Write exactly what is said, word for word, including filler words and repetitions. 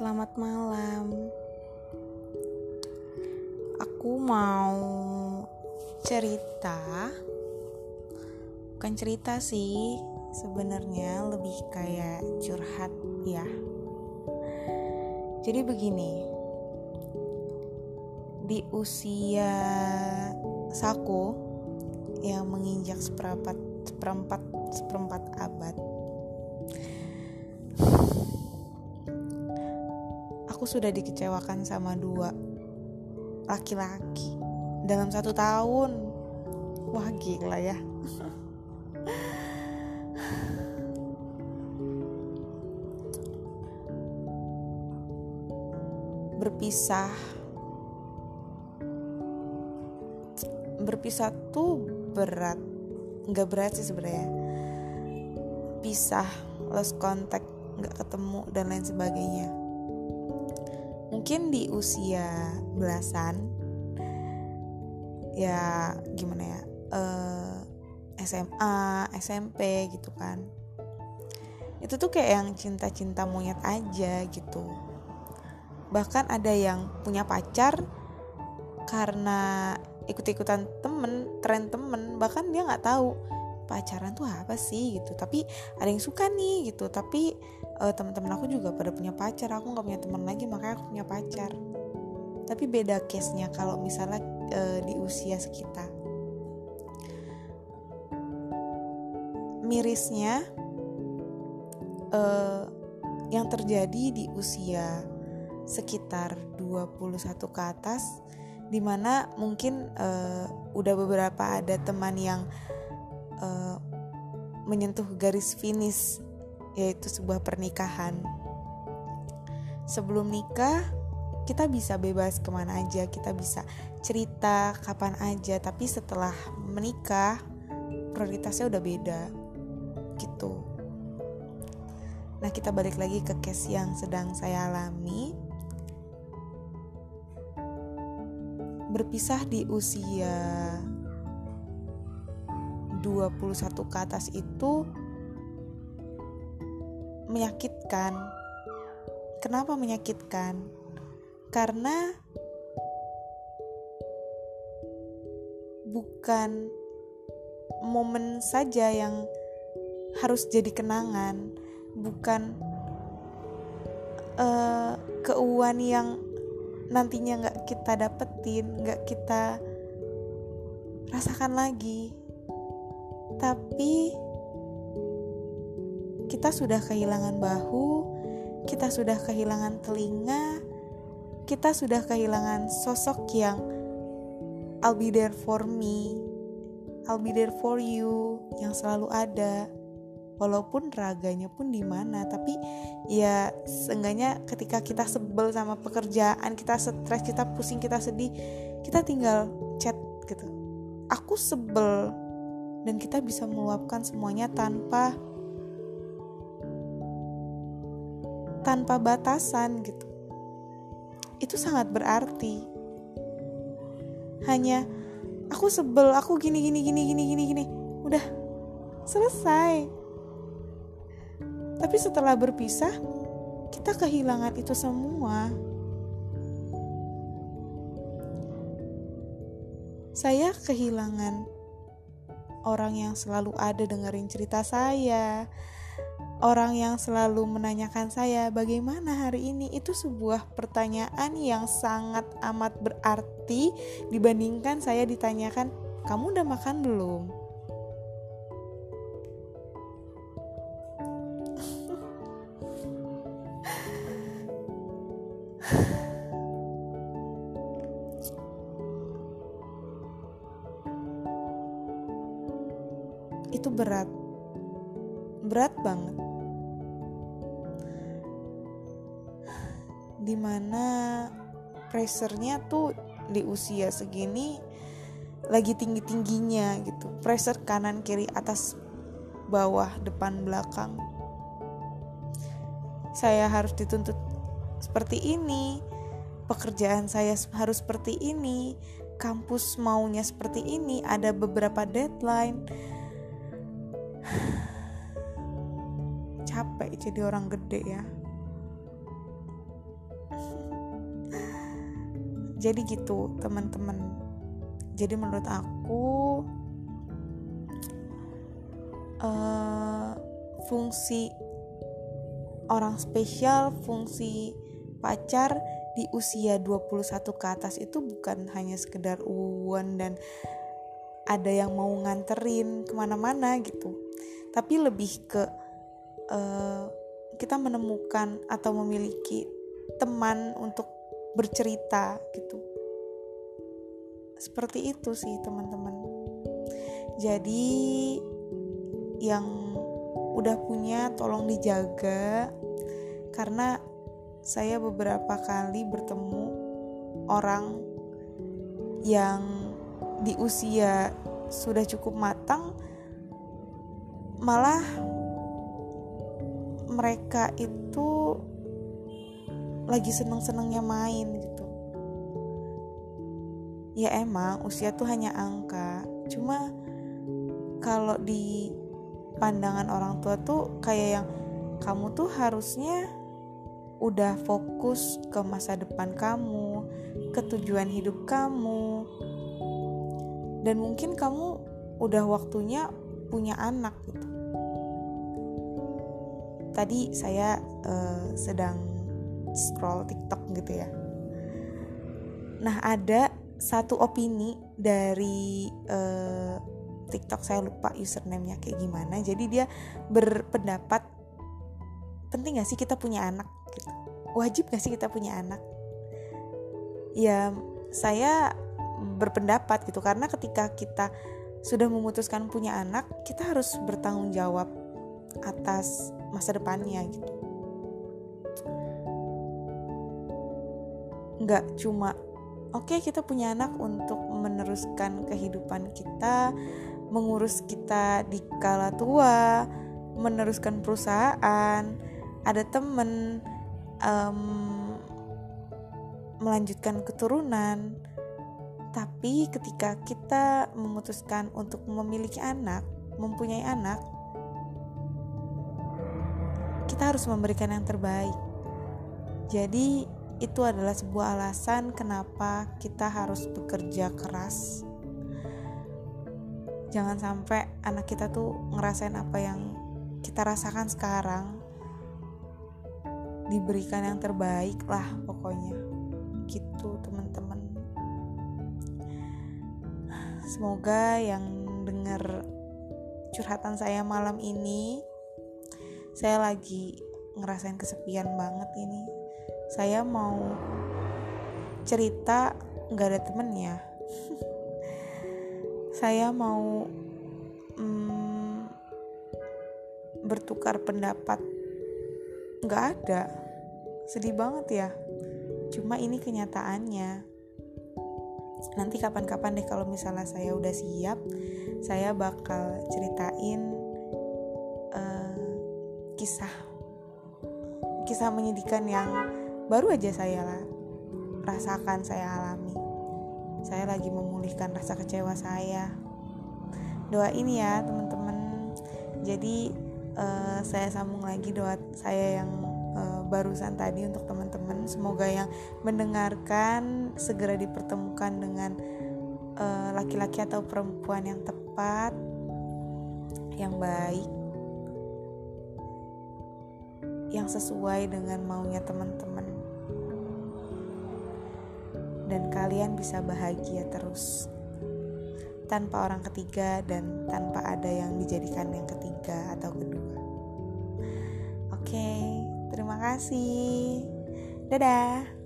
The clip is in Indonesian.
Selamat malam. Aku mau cerita. Bukan cerita sih, sebenarnya lebih kayak curhat ya. Jadi begini. Di usia saku yang menginjak seperempat seperempat seperempat abad, aku sudah dikecewakan sama dua laki-laki dalam satu tahun. Wah gila ya. Berpisah berpisah tuh berat, nggak berat sih sebenarnya. Pisah, lost contact, nggak ketemu dan lain sebagainya. Mungkin di usia belasan, ya gimana ya, uh, S M A, S M P gitu kan. Itu tuh kayak yang cinta-cinta monyet aja gitu. Bahkan ada yang punya pacar karena ikut-ikutan temen, tren temen. Bahkan dia gak tahu pacaran tuh apa sih gitu, tapi ada yang suka nih gitu. Tapi uh, teman-teman aku juga pada punya pacar, aku nggak punya teman lagi, makanya aku punya pacar. Tapi beda case nya kalau misalnya uh, di usia sekitar. Mirisnya uh, yang terjadi di usia sekitar dua puluh satu ke atas, dimana mungkin uh, udah beberapa ada teman yang Uh, menyentuh garis finish, yaitu sebuah pernikahan. Sebelum nikah kita bisa bebas kemana aja, kita bisa cerita kapan aja, tapi setelah menikah prioritasnya udah beda gitu. Nah, kita balik lagi ke case yang sedang saya alami. Berpisah di usia dua puluh satu ke atas itu menyakitkan. Kenapa menyakitkan? Karena bukan momen saja yang harus jadi kenangan, bukan uh, keuangan yang nantinya gak kita dapetin, gak kita rasakan lagi, tapi kita sudah kehilangan bahu, kita sudah kehilangan telinga, kita sudah kehilangan sosok yang I'll be there for me, I'll be there for you, yang selalu ada. Walaupun raganya pun di mana, tapi ya seenggaknya ketika kita sebel sama pekerjaan, kita stres, kita pusing, kita sedih, kita tinggal chat gitu. Aku sebel. Dan kita bisa meluapkan semuanya tanpa tanpa batasan gitu. Itu sangat berarti. Hanya aku sebel, aku gini gini gini gini gini gini, udah selesai. Tapi setelah berpisah, kita kehilangan itu semua. Saya kehilangan orang yang selalu ada dengerin cerita saya, orang yang selalu menanyakan saya bagaimana hari ini. Itu sebuah pertanyaan yang sangat amat berarti dibandingkan saya ditanyakan, kamu udah makan belum? Itu berat, berat banget. Dimana pressure-nya tuh di usia segini lagi tinggi-tingginya gitu. Pressure kanan kiri, atas bawah, depan belakang. Saya harus dituntut seperti ini, pekerjaan saya harus seperti ini, kampus maunya seperti ini, ada beberapa deadline. Capek jadi orang gede ya. Jadi gitu teman-teman. Jadi menurut aku uh, fungsi orang spesial, fungsi pacar di usia dua puluh satu ke atas itu bukan hanya sekedar uan dan ada yang mau nganterin kemana-mana gitu, tapi lebih ke uh, kita menemukan atau memiliki teman untuk bercerita gitu. Seperti itu sih teman-teman. Jadi yang udah punya tolong dijaga, karena saya beberapa kali bertemu orang yang di usia sudah cukup matang, malah mereka itu lagi seneng-senengnya main gitu. Ya emang usia tuh hanya angka, cuma kalau di pandangan orang tua tuh kayak yang kamu tuh harusnya udah fokus ke masa depan kamu, ke tujuan hidup kamu, dan mungkin kamu udah waktunya punya anak gitu. Tadi saya uh, sedang scroll TikTok gitu ya. Nah ada satu opini dari uh, TikTok, saya lupa username-nya kayak gimana. Jadi dia berpendapat, penting gak sih kita punya anak? Gitu. Wajib gak sih kita punya anak? Ya saya berpendapat gitu, karena ketika kita sudah memutuskan punya anak, kita harus bertanggung jawab atas masa depannya gitu. Gak cuma oke okay, kita punya anak untuk meneruskan kehidupan kita, mengurus kita di kala tua, meneruskan perusahaan, ada temen, Um, melanjutkan keturunan. Tapi ketika kita memutuskan untuk memiliki anak, mempunyai anak, kita harus memberikan yang terbaik. Jadi itu adalah sebuah alasan kenapa kita harus bekerja keras. Jangan sampai anak kita tuh ngerasain apa yang kita rasakan sekarang. Diberikan yang terbaik lah pokoknya gitu teman-teman. Semoga yang dengar curhatan saya malam ini, saya lagi ngerasain kesepian banget ini, saya mau cerita nggak ada temennya. Saya mau mm, bertukar pendapat, nggak ada. Sedih banget ya, cuma ini kenyataannya. Nanti kapan-kapan deh kalau misalnya saya udah siap, saya bakal ceritain uh, kisah kisah menyedihkan yang baru aja saya lah, rasakan, saya alami. Saya lagi memulihkan rasa kecewa saya. Doain ya teman-teman. Jadi Uh, saya sambung lagi doa saya yang uh, barusan tadi untuk teman-teman. Semoga yang mendengarkan segera dipertemukan dengan uh, laki-laki atau perempuan yang tepat, yang baik, yang sesuai dengan maunya teman-teman, dan kalian bisa bahagia terus tanpa orang ketiga dan tanpa ada yang dijadikan yang ketiga atau kedua. Oke, terima kasih. Dadah.